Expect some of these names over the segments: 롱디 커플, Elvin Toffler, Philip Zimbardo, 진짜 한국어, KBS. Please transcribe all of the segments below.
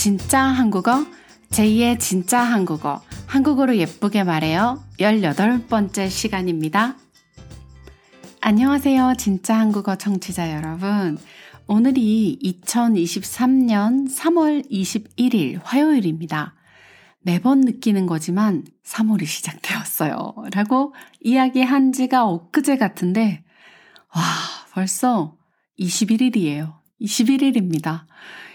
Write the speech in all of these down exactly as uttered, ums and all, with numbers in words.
진짜 한국어, 제이의 진짜 한국어, 한국어로 예쁘게 말해요. 열여덟 번째 시간입니다. 안녕하세요. 진짜 한국어 청취자 여러분. 오늘이 이천이십삼년 삼월 이십일일 화요일입니다. 매번 느끼는 거지만 삼월이 시작되었어요. 라고 이야기한 지가 엊그제 같은데 와, 벌써 이십일일이에요. 이십일일입니다.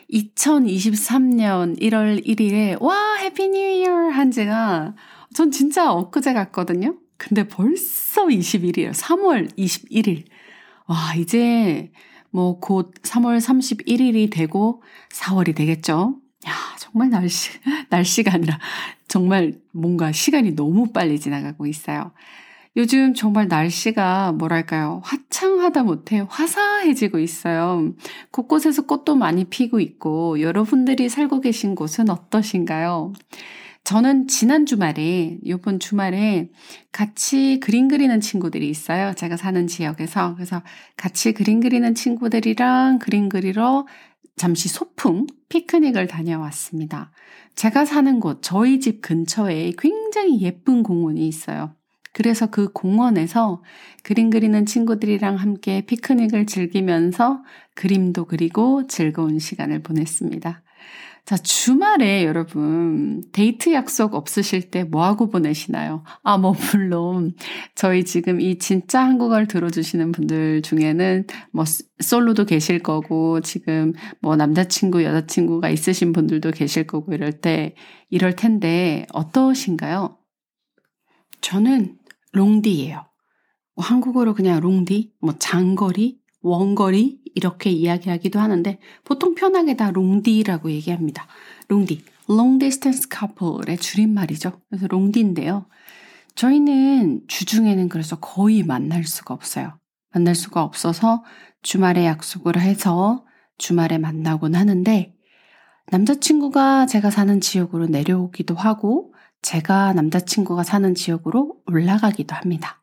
이천이십삼년 일월 일일에 와, 해피 뉴 이어 한 지가 전 진짜 엊그제 같거든요. 근데 벌써 이십일일이에요. 삼월 이십일일. 와, 이제 뭐 곧 삼월 삼십일일이 되고 사월이 되겠죠. 야, 정말 날씨, 날씨가 아니라 정말 뭔가 시간이 너무 빨리 지나가고 있어요. 요즘 정말 날씨가 뭐랄까요? 화창하다 못해 화사해지고 있어요. 곳곳에서 꽃도 많이 피고 있고 여러분들이 살고 계신 곳은 어떠신가요? 저는 지난 주말에, 요번 주말에 같이 그림 그리는 친구들이 있어요. 제가 사는 지역에서. 그래서 같이 그림 그리는 친구들이랑 그림 그리러 잠시 소풍, 피크닉을 다녀왔습니다. 제가 사는 곳, 저희 집 근처에 굉장히 예쁜 공원이 있어요. 그래서 그 공원에서 그림 그리는 친구들이랑 함께 피크닉을 즐기면서 그림도 그리고 즐거운 시간을 보냈습니다. 자, 주말에 여러분 데이트 약속 없으실 때 뭐하고 보내시나요? 아, 뭐 물론 저희 지금 이 진짜 한국어를 들어주시는 분들 중에는 뭐 솔로도 계실 거고 지금 뭐 남자친구, 여자친구가 있으신 분들도 계실 거고 이럴 때 이럴 텐데 어떠신가요? 저는 롱디예요. 뭐 한국어로 그냥 롱디, 뭐 장거리, 원거리 이렇게 이야기하기도 하는데 보통 편하게 다 롱디라고 얘기합니다. 롱디, long distance couple의 줄임말이죠. 그래서 롱디인데요. 저희는 주중에는 그래서 거의 만날 수가 없어요. 만날 수가 없어서 주말에 약속을 해서 주말에 만나곤 하는데 남자친구가 제가 사는 지역으로 내려오기도 하고 제가 남자친구가 사는 지역으로 올라가기도 합니다.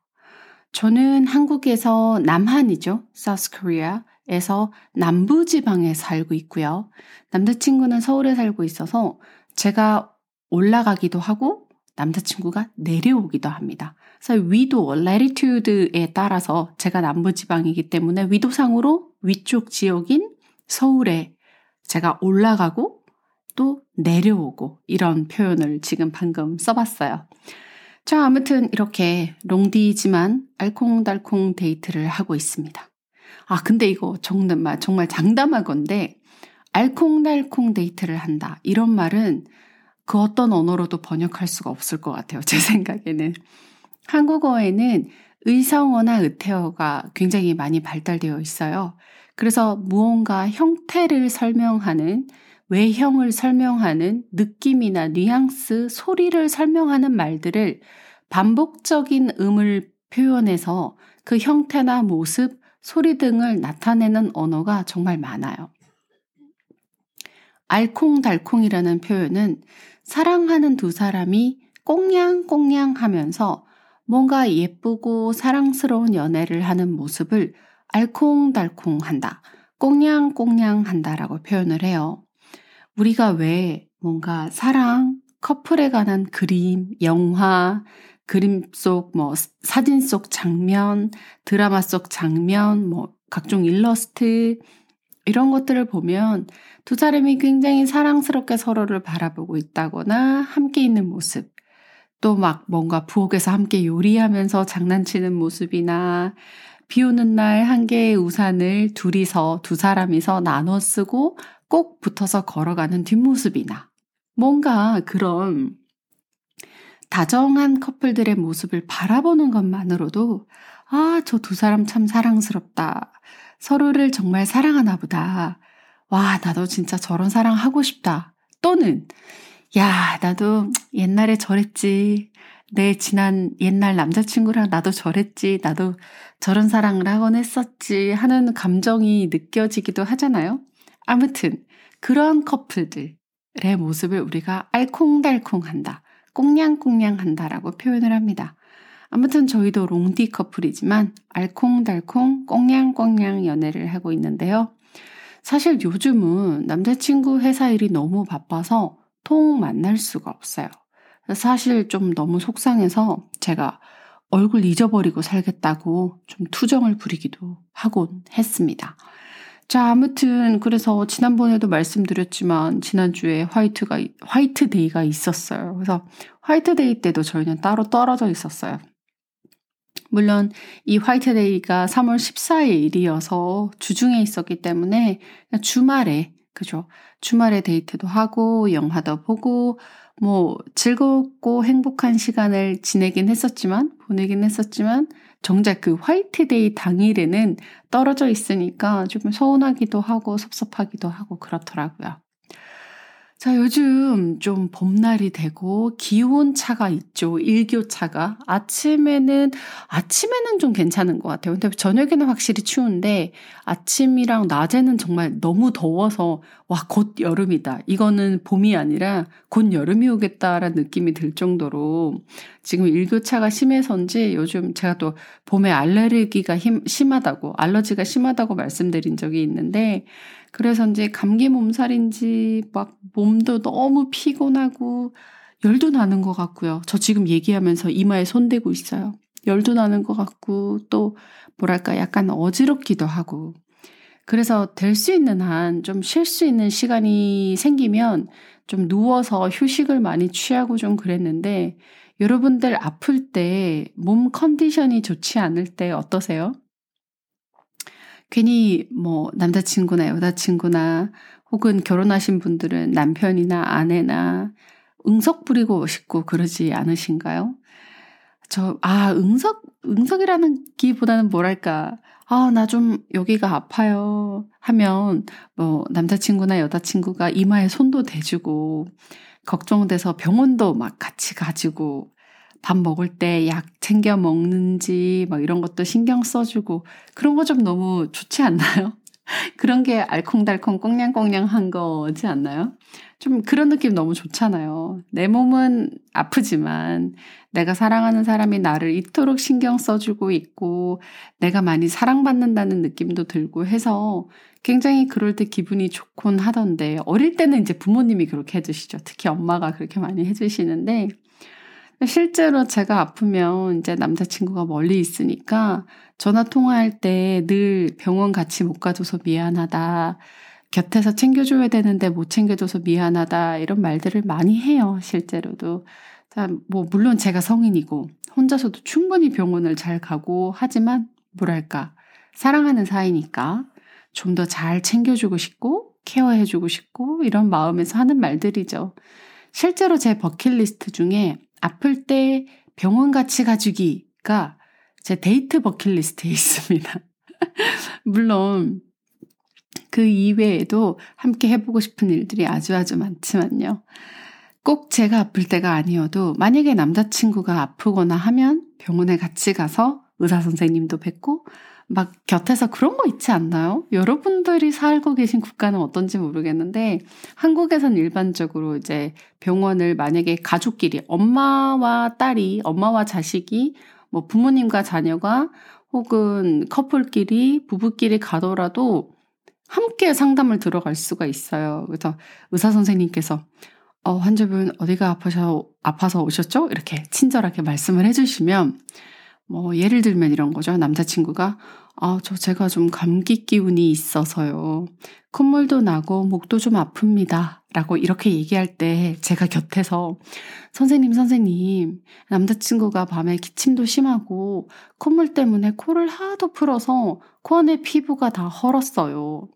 저는 한국에서 남한이죠. South Korea에서 남부지방에 살고 있고요. 남자친구는 서울에 살고 있어서 제가 올라가기도 하고 남자친구가 내려오기도 합니다. 그래서 위도, latitude에 따라서 제가 남부지방이기 때문에 위도상으로 위쪽 지역인 서울에 제가 올라가고 또 내려오고 이런 표현을 지금 방금 써봤어요. 자, 아무튼 이렇게 롱디이지만 알콩달콩 데이트를 하고 있습니다. 아, 근데 이거 정말, 정말 장담하건데 알콩달콩 데이트를 한다. 이런 말은 그 어떤 언어로도 번역할 수가 없을 것 같아요. 제 생각에는. 한국어에는 의성어나 의태어가 굉장히 많이 발달되어 있어요. 그래서 무언가 형태를 설명하는 외형을 설명하는 느낌이나 뉘앙스, 소리를 설명하는 말들을 반복적인 음을 표현해서 그 형태나 모습, 소리 등을 나타내는 언어가 정말 많아요. 알콩달콩이라는 표현은 사랑하는 두 사람이 꽁냥꽁냥 하면서 뭔가 예쁘고 사랑스러운 연애를 하는 모습을 알콩달콩한다, 꽁냥꽁냥한다라고 표현을 해요. 우리가 왜 뭔가 사랑, 커플에 관한 그림, 영화, 그림 속, 뭐, 사진 속 장면, 드라마 속 장면, 뭐, 각종 일러스트, 이런 것들을 보면 두 사람이 굉장히 사랑스럽게 서로를 바라보고 있다거나 함께 있는 모습, 또 막 뭔가 부엌에서 함께 요리하면서 장난치는 모습이나 비 오는 날 한 개의 우산을 둘이서, 두 사람이서 나눠 쓰고 꼭 붙어서 걸어가는 뒷모습이나 뭔가 그런 다정한 커플들의 모습을 바라보는 것만으로도 아, 저 두 사람 참 사랑스럽다. 서로를 정말 사랑하나 보다. 와, 나도 진짜 저런 사랑하고 싶다. 또는 야, 나도 옛날에 저랬지. 내 지난 옛날 남자친구랑 나도 저랬지. 나도 저런 사랑을 하곤 했었지 하는 감정이 느껴지기도 하잖아요. 아무튼 그런 커플들의 모습을 우리가 알콩달콩한다, 꽁냥꽁냥한다라고 표현을 합니다. 아무튼 저희도 롱디 커플이지만 알콩달콩, 꽁냥꽁냥 연애를 하고 있는데요. 사실 요즘은 남자친구 회사 일이 너무 바빠서 통 만날 수가 없어요. 사실 좀 너무 속상해서 제가 얼굴 잊어버리고 살겠다고 좀 투정을 부리기도 하곤 했습니다. 자, 아무튼 그래서 지난번에도 말씀드렸지만 지난주에 화이트가, 화이트데이가 있었어요. 그래서 화이트데이 때도 저희는 따로 떨어져 있었어요. 물론 이 화이트데이가 삼월 십사일이어서 주중에 있었기 때문에 주말에, 그죠? 주말에 데이트도 하고 영화도 보고 뭐 즐겁고 행복한 시간을 지내긴 했었지만 보내긴 했었지만 정작 그 화이트데이 당일에는 떨어져 있으니까 조금 서운하기도 하고 섭섭하기도 하고 그렇더라고요. 자, 요즘 좀 봄날이 되고 기온차가 있죠. 일교차가. 아침에는, 아침에는 좀 괜찮은 것 같아요. 근데 저녁에는 확실히 추운데 아침이랑 낮에는 정말 너무 더워서 와, 곧 여름이다. 이거는 봄이 아니라 곧 여름이 오겠다라는 느낌이 들 정도로 지금 일교차가 심해서인지 요즘 제가 또 봄에 알레르기가 힘, 심하다고, 알러지가 심하다고 말씀드린 적이 있는데 그래서 이제 감기 몸살인지 막 몸도 너무 피곤하고 열도 나는 것 같고요. 저 지금 얘기하면서 이마에 손대고 있어요. 열도 나는 것 같고 또 뭐랄까 약간 어지럽기도 하고 그래서 될 수 있는 한 좀 쉴 수 있는 시간이 생기면 좀 누워서 휴식을 많이 취하고 좀 그랬는데 여러분들 아플 때 몸 컨디션이 좋지 않을 때 어떠세요? 괜히 뭐 남자친구나 여자친구나 혹은 결혼하신 분들은 남편이나 아내나 응석 부리고 싶고 그러지 않으신가요? 저, 아, 응석, 응석이라는 기보다는 뭐랄까, 아, 나 좀 여기가 아파요 하면 뭐 남자친구나 여자친구가 이마에 손도 대주고 걱정돼서 병원도 막 같이 가지고 밥 먹을 때 약 챙겨 먹는지 막 이런 것도 신경 써주고 그런 거 좀 너무 좋지 않나요? 그런 게 알콩달콩 꽁냥꽁냥한 거지 않나요? 좀 그런 느낌 너무 좋잖아요. 내 몸은 아프지만 내가 사랑하는 사람이 나를 이토록 신경 써주고 있고 내가 많이 사랑받는다는 느낌도 들고 해서 굉장히 그럴 때 기분이 좋곤 하던데 어릴 때는 이제 부모님이 그렇게 해주시죠. 특히 엄마가 그렇게 많이 해주시는데 실제로 제가 아프면 이제 남자친구가 멀리 있으니까 전화 통화할 때 늘 병원 같이 못 가줘서 미안하다. 곁에서 챙겨줘야 되는데 못 챙겨줘서 미안하다. 이런 말들을 많이 해요. 실제로도. 뭐 물론 제가 성인이고 혼자서도 충분히 병원을 잘 가고 하지만 뭐랄까 사랑하는 사이니까 좀 더 잘 챙겨주고 싶고 케어해주고 싶고 이런 마음에서 하는 말들이죠. 실제로 제 버킷리스트 중에 아플 때 병원 같이 가주기가 제 데이트 버킷리스트에 있습니다. 물론 그 이외에도 함께 해보고 싶은 일들이 아주 아주 많지만요. 꼭 제가 아플 때가 아니어도 만약에 남자친구가 아프거나 하면 병원에 같이 가서 의사선생님도 뵙고 막 곁에서 그런 거 있지 않나요? 여러분들이 살고 계신 국가는 어떤지 모르겠는데 한국에선 일반적으로 이제 병원을 만약에 가족끼리 엄마와 딸이 엄마와 자식이 뭐 부모님과 자녀가 혹은 커플끼리 부부끼리 가더라도 함께 상담을 들어갈 수가 있어요. 그래서 의사선생님께서 어, 환자분 어디가 아파서, 아파서 오셨죠? 이렇게 친절하게 말씀을 해주시면 뭐 예를 들면 이런 거죠. 남자친구가 아, 저 제가 좀 감기 기운이 있어서요. 콧물도 나고 목도 좀 아픕니다. 라고 이렇게 얘기할 때 제가 곁에서 선생님 선생님 남자친구가 밤에 기침도 심하고 콧물 때문에 코를 하도 풀어서 코 안에 피부가 다 헐었어요.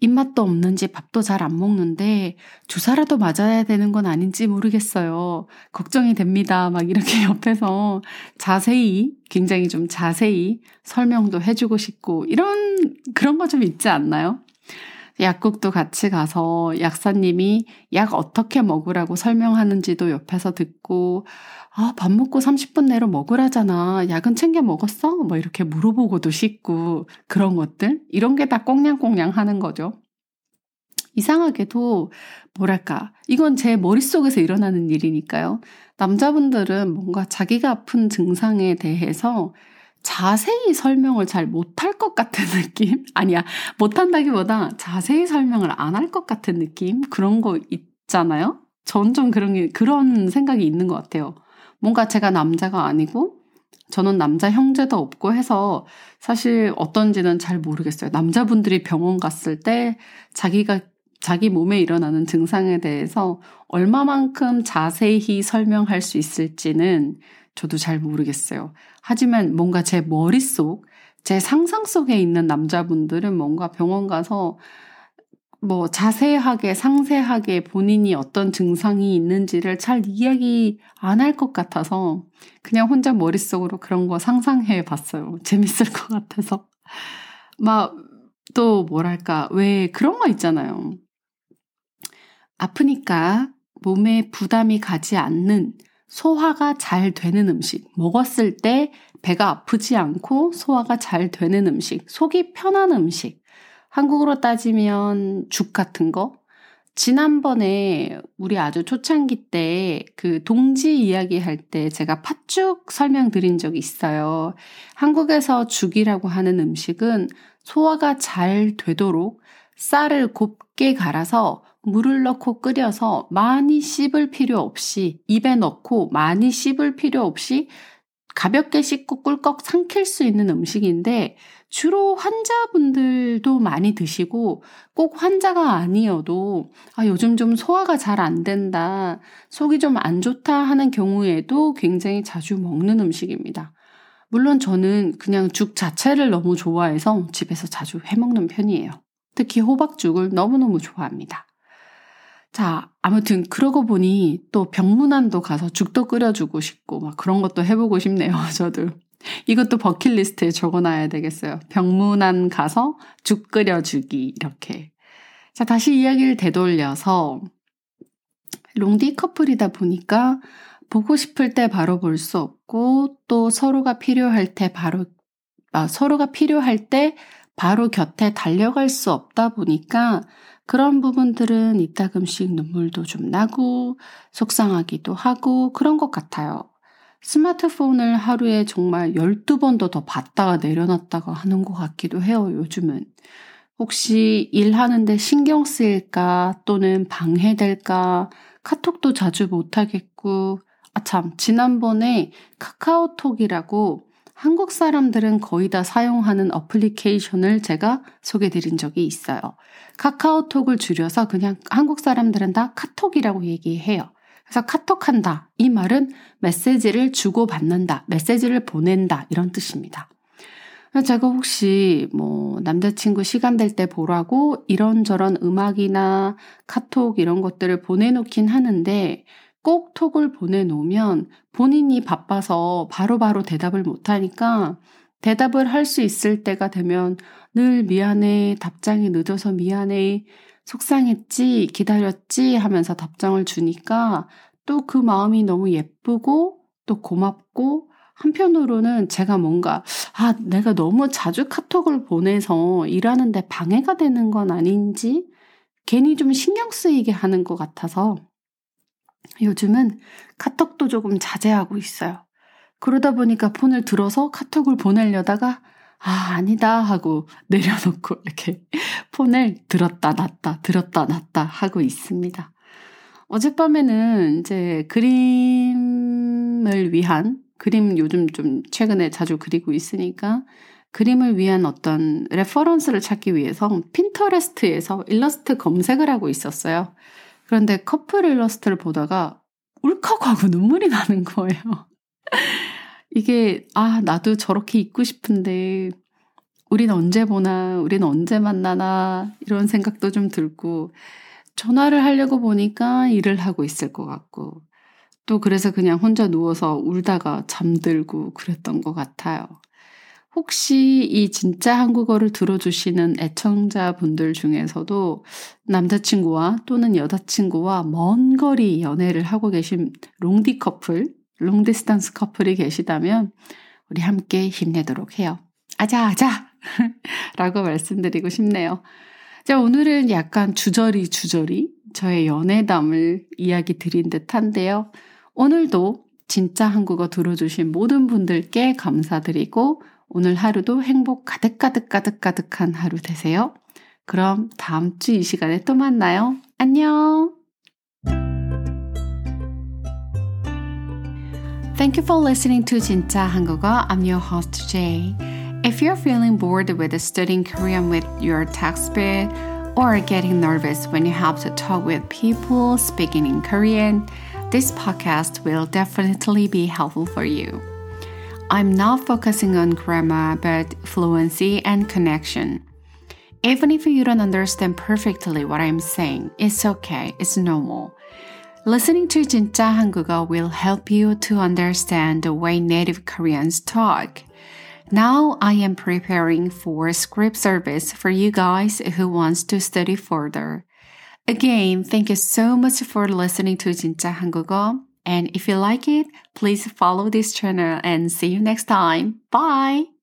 입맛도 없는지 밥도 잘 안 먹는데 주사라도 맞아야 되는 건 아닌지 모르겠어요. 걱정이 됩니다. 막 이렇게 옆에서 자세히 굉장히 좀 자세히 설명도 해주고 싶고 이런 그런 거 좀 있지 않나요? 약국도 같이 가서 약사님이 약 어떻게 먹으라고 설명하는지도 옆에서 듣고 아, 밥 먹고 삼십 분 내로 먹으라잖아. 약은 챙겨 먹었어? 뭐 이렇게 물어보고도 싶고 그런 것들 이런 게 다 꽁냥꽁냥 하는 거죠. 이상하게도 뭐랄까 이건 제 머릿속에서 일어나는 일이니까요. 남자분들은 뭔가 자기가 아픈 증상에 대해서 자세히 설명을 잘 못할 것 같은 느낌? 아니야, 못한다기보다 자세히 설명을 안 할 것 같은 느낌? 그런 거 있잖아요? 전 좀 그런 게, 그런 생각이 있는 것 같아요. 뭔가 제가 남자가 아니고 저는 남자 형제도 없고 해서 사실 어떤지는 잘 모르겠어요. 남자분들이 병원 갔을 때 자기가 자기 몸에 일어나는 증상에 대해서 얼마만큼 자세히 설명할 수 있을지는 저도 잘 모르겠어요. 하지만 뭔가 제 머릿속, 제 상상 속에 있는 남자분들은 뭔가 병원 가서 뭐 자세하게, 상세하게 본인이 어떤 증상이 있는지를 잘 이야기 안 할 것 같아서 그냥 혼자 머릿속으로 그런 거 상상해 봤어요. 재밌을 것 같아서. 막 또 뭐랄까, 왜 그런 거 있잖아요. 아프니까 몸에 부담이 가지 않는, 소화가 잘 되는 음식, 먹었을 때 배가 아프지 않고 소화가 잘 되는 음식, 속이 편한 음식, 한국으로 따지면 죽 같은 거. 지난번에 우리 아주 초창기 때 그 동지 이야기할 때 제가 팥죽 설명드린 적이 있어요. 한국에서 죽이라고 하는 음식은 소화가 잘 되도록 쌀을 곱게 갈아서 물을 넣고 끓여서 많이 씹을 필요 없이, 입에 넣고 많이 씹을 필요 없이 가볍게 씹고 꿀꺽 삼킬 수 있는 음식인데, 주로 환자분들도 많이 드시고, 꼭 환자가 아니어도 아 요즘 좀 소화가 잘 안 된다, 속이 좀 안 좋다 하는 경우에도 굉장히 자주 먹는 음식입니다. 물론 저는 그냥 죽 자체를 너무 좋아해서 집에서 자주 해먹는 편이에요. 특히 호박죽을 너무너무 좋아합니다. 자, 아무튼 그러고 보니 또 병문안도 가서 죽도 끓여주고 싶고 막 그런 것도 해보고 싶네요. 저도 이것도 버킷리스트에 적어놔야 되겠어요. 병문안 가서 죽 끓여주기, 이렇게. 자, 다시 이야기를 되돌려서 롱디 커플이다 보니까 보고 싶을 때 바로 볼 수 없고, 또 서로가 필요할 때 바로 아, 서로가 필요할 때 바로 곁에 달려갈 수 없다 보니까 그런 부분들은 이따금씩 눈물도 좀 나고 속상하기도 하고 그런 것 같아요. 스마트폰을 하루에 정말 열두 번도 더 봤다가 내려놨다가 하는 것 같기도 해요, 요즘은. 혹시 일하는데 신경 쓰일까, 또는 방해될까, 카톡도 자주 못하겠고, 아 참, 지난번에 카카오톡이라고 한국 사람들은 거의 다 사용하는 어플리케이션을 제가 소개드린 적이 있어요. 카카오톡을 줄여서 그냥 한국 사람들은 다 카톡이라고 얘기해요. 그래서 카톡한다, 이 말은 메시지를 주고받는다, 메시지를 보낸다, 이런 뜻입니다. 제가 혹시 뭐 남자친구 시간 될 때 보라고 이런저런 음악이나 카톡 이런 것들을 보내놓긴 하는데, 꼭 톡을 보내놓으면 본인이 바빠서 바로바로 바로 대답을 못하니까, 대답을 할 수 있을 때가 되면 늘 미안해, 답장이 늦어서 미안해, 속상했지, 기다렸지 하면서 답장을 주니까 또 그 마음이 너무 예쁘고 또 고맙고, 한편으로는 제가 뭔가 아 내가 너무 자주 카톡을 보내서 일하는데 방해가 되는 건 아닌지 괜히 좀 신경 쓰이게 하는 것 같아서 요즘은 카톡도 조금 자제하고 있어요. 그러다 보니까 폰을 들어서 카톡을 보내려다가 아, 아니다 하고 내려놓고 이렇게 폰을 들었다 놨다 들었다 놨다 하고 있습니다. 어젯밤에는 이제 그림을 위한, 그림 요즘 좀 최근에 자주 그리고 있으니까 그림을 위한 어떤 레퍼런스를 찾기 위해서 핀터레스트에서 일러스트 검색을 하고 있었어요. 그런데 커플 일러스트를 보다가 울컥하고 눈물이 나는 거예요. 이게 아 나도 저렇게 입고 싶은데 우린 언제 보나, 우린 언제 만나나 이런 생각도 좀 들고, 전화를 하려고 보니까 일을 하고 있을 것 같고, 또 그래서 그냥 혼자 누워서 울다가 잠들고 그랬던 것 같아요. 혹시 이 진짜 한국어를 들어주시는 애청자분들 중에서도 남자친구와 또는 여자친구와 먼 거리 연애를 하고 계신 롱디 커플, 롱디스턴스 커플이 계시다면 우리 함께 힘내도록 해요. 아자아자! 라고 말씀드리고 싶네요. 자, 오늘은 약간 주저리 주저리 저의 연애담을 이야기 드린 듯 한데요. 오늘도 진짜 한국어 들어주신 모든 분들께 감사드리고 오늘 하루도 행복 가득 가득 가득 가득한 하루 되세요. 그럼 다음 주 이 시간에 또 만나요. 안녕! Thank you for listening to 진짜 한국어. I'm your host, Jay. If you're feeling bored with studying Korean with your textbook or getting nervous when you have to talk with people speaking in Korean, this podcast will definitely be helpful for you. I'm not focusing on grammar, but fluency and connection. Even if you don't understand perfectly what I'm saying, it's okay, it's normal. Listening to 진짜 한국어 will help you to understand the way native Koreans talk. Now I am preparing for script service for you guys who wants to study further. Again, thank you so much for listening to 진짜 한국어. And if you like it, please follow this channel and see you next time. Bye!